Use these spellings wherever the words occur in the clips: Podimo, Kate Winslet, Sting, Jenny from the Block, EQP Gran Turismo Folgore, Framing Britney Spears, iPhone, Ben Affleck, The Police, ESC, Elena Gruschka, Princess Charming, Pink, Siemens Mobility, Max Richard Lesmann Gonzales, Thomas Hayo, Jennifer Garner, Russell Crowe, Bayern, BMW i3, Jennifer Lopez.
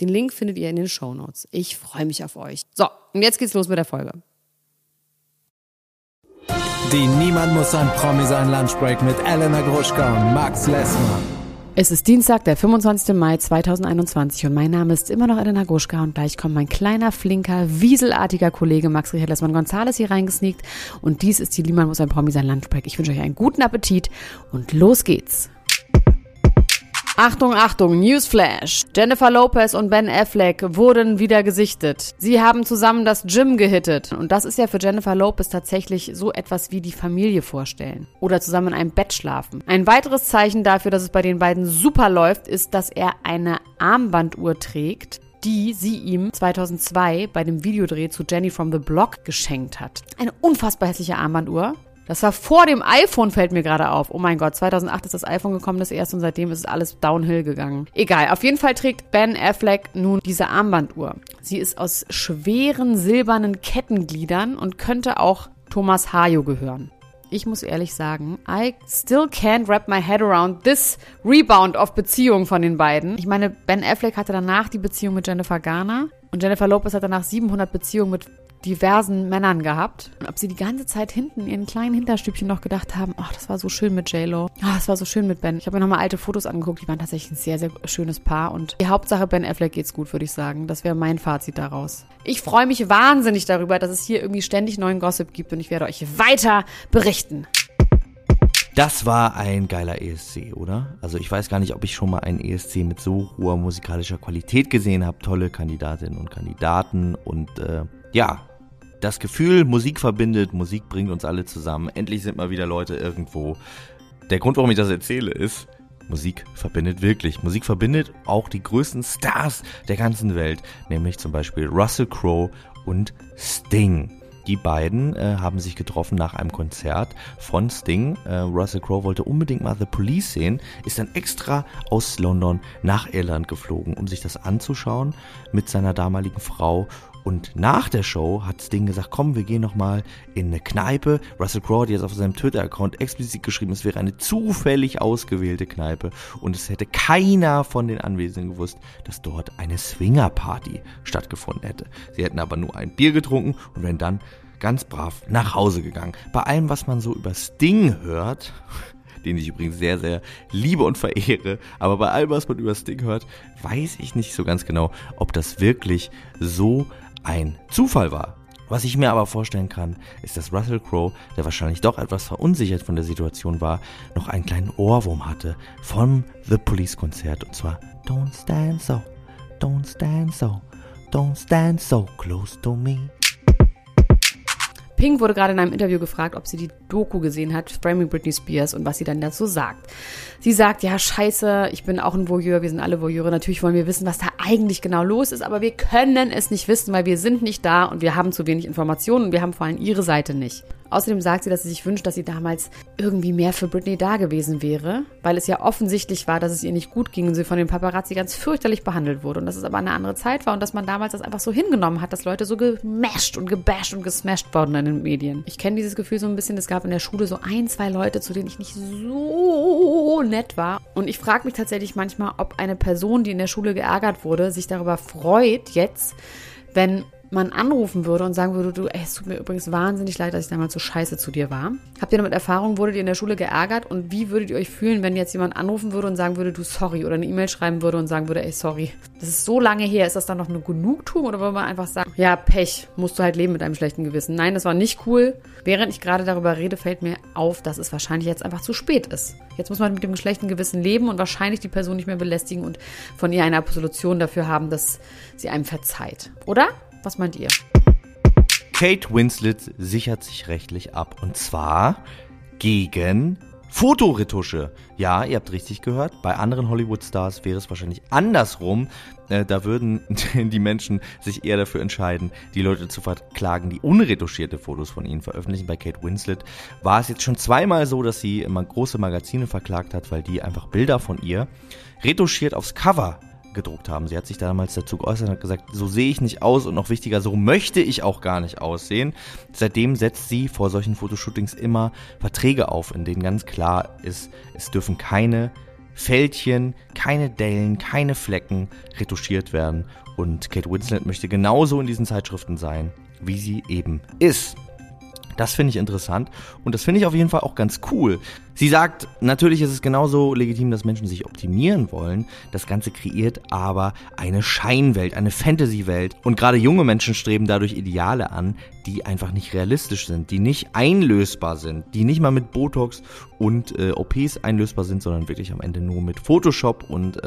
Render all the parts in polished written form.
Den Link findet ihr in den Shownotes. Ich freue mich auf euch. So, und jetzt geht's los mit der Folge. Die Niemand muss ein Promi sein Lunchbreak mit Elena Gruschka und Max Lesmann. Es ist Dienstag, der 25. Mai 2021 und mein Name ist immer noch Elena Gruschka und gleich kommt mein kleiner, flinker, wieselartiger Kollege Max Richard Lesmann Gonzales hier reingesneakt und dies ist die Niemand muss ein Promi sein Lunchbreak. Ich wünsche euch einen guten Appetit und los geht's. Achtung, Achtung, Newsflash. Jennifer Lopez und Ben Affleck wurden wieder gesichtet. Sie haben zusammen das Gym gehittet. Und das ist ja für Jennifer Lopez tatsächlich so etwas wie die Familie vorstellen. Oder zusammen in einem Bett schlafen. Ein weiteres Zeichen dafür, dass es bei den beiden super läuft, ist, dass er eine Armbanduhr trägt, die sie ihm 2002 bei dem Videodreh zu Jenny from the Block geschenkt hat. Eine unfassbar hässliche Armbanduhr. Das war vor dem iPhone, fällt mir gerade auf. Oh mein Gott, 2008 ist das iPhone gekommen, das erste, und seitdem ist es alles downhill gegangen. Egal, auf jeden Fall trägt Ben Affleck nun diese Armbanduhr. Sie ist aus schweren silbernen Kettengliedern und könnte auch Thomas Hayo gehören. Ich muss ehrlich sagen, I still can't wrap my head around this rebound of Beziehung von den beiden. Ich meine, Ben Affleck hatte danach die Beziehung mit Jennifer Garner und Jennifer Lopez hat danach 700 Beziehungen mit diversen Männern gehabt. Und ob sie die ganze Zeit hinten in ihren kleinen Hinterstübchen noch gedacht haben, ach, das war so schön mit J-Lo, ach, das war so schön mit Ben. Ich habe mir nochmal alte Fotos angeguckt, die waren tatsächlich ein sehr, sehr schönes Paar und die Hauptsache Ben Affleck geht's gut, würde ich sagen. Das wäre mein Fazit daraus. Ich freue mich wahnsinnig darüber, dass es hier irgendwie ständig neuen Gossip gibt und ich werde euch weiter berichten. Das war ein geiler ESC, oder? Also ich weiß gar nicht, ob ich schon mal einen ESC mit so hoher musikalischer Qualität gesehen habe. Tolle Kandidatinnen und Kandidaten und ja, das Gefühl, Musik verbindet, Musik bringt uns alle zusammen. Endlich sind mal wieder Leute irgendwo. Der Grund, warum ich das erzähle, ist, Musik verbindet wirklich. Musik verbindet auch die größten Stars der ganzen Welt, nämlich zum Beispiel Russell Crowe und Sting. Die beiden haben sich getroffen nach einem Konzert von Sting. Russell Crowe wollte unbedingt mal The Police sehen, ist dann extra aus London nach Irland geflogen, um sich das anzuschauen mit seiner damaligen Frau. Und nach der Show hat Sting gesagt, komm, wir gehen nochmal in eine Kneipe. Russell Crowe hat jetzt auf seinem Twitter-Account explizit geschrieben, es wäre eine zufällig ausgewählte Kneipe. Und es hätte keiner von den Anwesenden gewusst, dass dort eine Swinger-Party stattgefunden hätte. Sie hätten aber nur ein Bier getrunken und wären dann ganz brav nach Hause gegangen. Bei allem, was man so über Sting hört, den ich übrigens sehr, sehr liebe und verehre. Aber bei allem, was man über Sting hört, weiß ich nicht so ganz genau, ob das wirklich so ein Zufall war. Was ich mir aber vorstellen kann, ist, dass Russell Crowe, der wahrscheinlich doch etwas verunsichert von der Situation war, noch einen kleinen Ohrwurm hatte vom The Police Konzert. Und zwar Don't stand so, don't stand so, don't stand so close to me. Pink wurde gerade in einem Interview gefragt, ob sie die Doku gesehen hat, Framing Britney Spears, und was sie dann dazu sagt. Sie sagt, ja, scheiße, ich bin auch ein Voyeur, wir sind alle Voyeure, natürlich wollen wir wissen, was da eigentlich genau los ist, aber wir können es nicht wissen, weil wir sind nicht da und wir haben zu wenig Informationen und wir haben vor allem ihre Seite nicht. Außerdem sagt sie, dass sie sich wünscht, dass sie damals irgendwie mehr für Britney da gewesen wäre, weil es ja offensichtlich war, dass es ihr nicht gut ging und sie von den Paparazzi ganz fürchterlich behandelt wurde und dass es aber eine andere Zeit war und dass man damals das einfach so hingenommen hat, dass Leute so gemasht und gebasht und gesmasht wurden in den Medien. Ich kenne dieses Gefühl so ein bisschen, es gab in der Schule so ein, zwei Leute, zu denen ich nicht so nett war und ich frage mich tatsächlich manchmal, ob eine Person, die in der Schule geärgert wurde, sich darüber freut jetzt, wenn man anrufen würde und sagen würde, du, ey, es tut mir übrigens wahnsinnig leid, dass ich damals so scheiße zu dir war. Habt ihr damit Erfahrung, wurdet ihr in der Schule geärgert und wie würdet ihr euch fühlen, wenn jetzt jemand anrufen würde und sagen würde, du, sorry, oder eine E-Mail schreiben würde und sagen würde, ey, sorry. Das ist so lange her, ist das dann noch eine Genugtuung oder würde man einfach sagen, ja, Pech, musst du halt leben mit einem schlechten Gewissen. Nein, das war nicht cool. Während ich gerade darüber rede, fällt mir auf, dass es wahrscheinlich jetzt einfach zu spät ist. Jetzt muss man mit dem schlechten Gewissen leben und wahrscheinlich die Person nicht mehr belästigen und von ihr eine Absolution dafür haben, dass sie einem verzeiht. Oder? Was meint ihr? Kate Winslet sichert sich rechtlich ab. Und zwar gegen Fotoretusche. Ja, ihr habt richtig gehört. Bei anderen Hollywood-Stars wäre es wahrscheinlich andersrum. Da würden die Menschen sich eher dafür entscheiden, die Leute zu verklagen, die unretuschierte Fotos von ihnen veröffentlichen. Bei Kate Winslet war es jetzt schon zweimal so, dass sie immer große Magazine verklagt hat, weil die einfach Bilder von ihr retuschiert aufs Cover gedruckt haben. Sie hat sich damals dazu geäußert und hat gesagt, so sehe ich nicht aus und noch wichtiger, so möchte ich auch gar nicht aussehen. Seitdem setzt sie vor solchen Fotoshootings immer Verträge auf, in denen ganz klar ist, es dürfen keine Fältchen, keine Dellen, keine Flecken retuschiert werden. Und Kate Winslet möchte genauso in diesen Zeitschriften sein, wie sie eben ist. Das finde ich interessant und das finde ich auf jeden Fall auch ganz cool. Sie sagt, natürlich ist es genauso legitim, dass Menschen sich optimieren wollen. Das Ganze kreiert aber eine Scheinwelt, eine Fantasy-Welt. Und gerade junge Menschen streben dadurch Ideale an, die einfach nicht realistisch sind, die nicht einlösbar sind, die nicht mal mit Botox und OPs einlösbar sind, sondern wirklich am Ende nur mit Photoshop. Und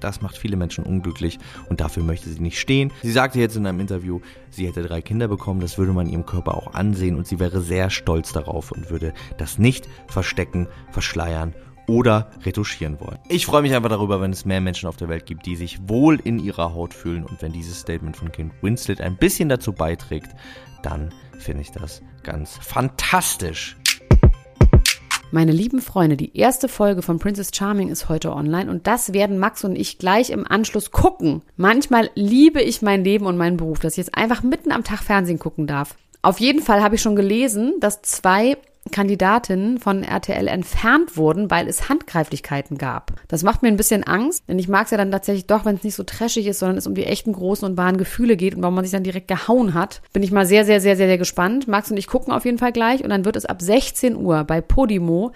das macht viele Menschen unglücklich und dafür möchte sie nicht stehen. Sie sagte jetzt in einem Interview, sie hätte 3 Kinder bekommen, das würde man ihrem Körper auch ansehen und sie wäre sehr stolz darauf und würde das nicht verstecken, verschleiern oder retuschieren wollen. Ich freue mich einfach darüber, wenn es mehr Menschen auf der Welt gibt, die sich wohl in ihrer Haut fühlen und wenn dieses Statement von Kate Winslet ein bisschen dazu beiträgt, dann finde ich das ganz fantastisch. Meine lieben Freunde, die erste Folge von Princess Charming ist heute online und das werden Max und ich gleich im Anschluss gucken. Manchmal liebe ich mein Leben und meinen Beruf, dass ich jetzt einfach mitten am Tag Fernsehen gucken darf. Auf jeden Fall habe ich schon gelesen, dass 2 Kandidatinnen von RTL entfernt wurden, weil es Handgreiflichkeiten gab. Das macht mir ein bisschen Angst, denn ich mag es ja dann tatsächlich doch, wenn es nicht so trashig ist, sondern es um die echten großen und wahren Gefühle geht und warum man sich dann direkt gehauen hat. Bin ich mal sehr, sehr, sehr, sehr, sehr gespannt. Max und ich gucken auf jeden Fall gleich und dann wird es ab 16 Uhr bei Podimo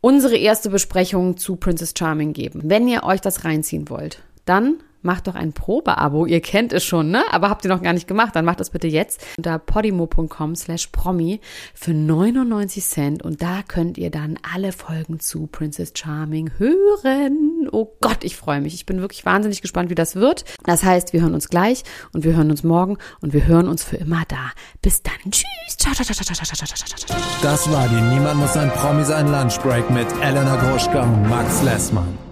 unsere erste Besprechung zu Princess Charming geben. Wenn ihr euch das reinziehen wollt, dann macht doch ein Probeabo, ihr kennt es schon, ne? Aber habt ihr noch gar nicht gemacht, dann macht das bitte jetzt unter podimo.com/promi für 99 Cent und da könnt ihr dann alle Folgen zu Princess Charming hören. Oh Gott, ich freue mich. Ich bin wirklich wahnsinnig gespannt, wie das wird. Das heißt, wir hören uns gleich und wir hören uns morgen und wir hören uns für immer da. Bis dann. Tschüss. Das war die Niemand muss ein Promi sein Lunchbreak mit Elena Gruschka und Max Lesmann.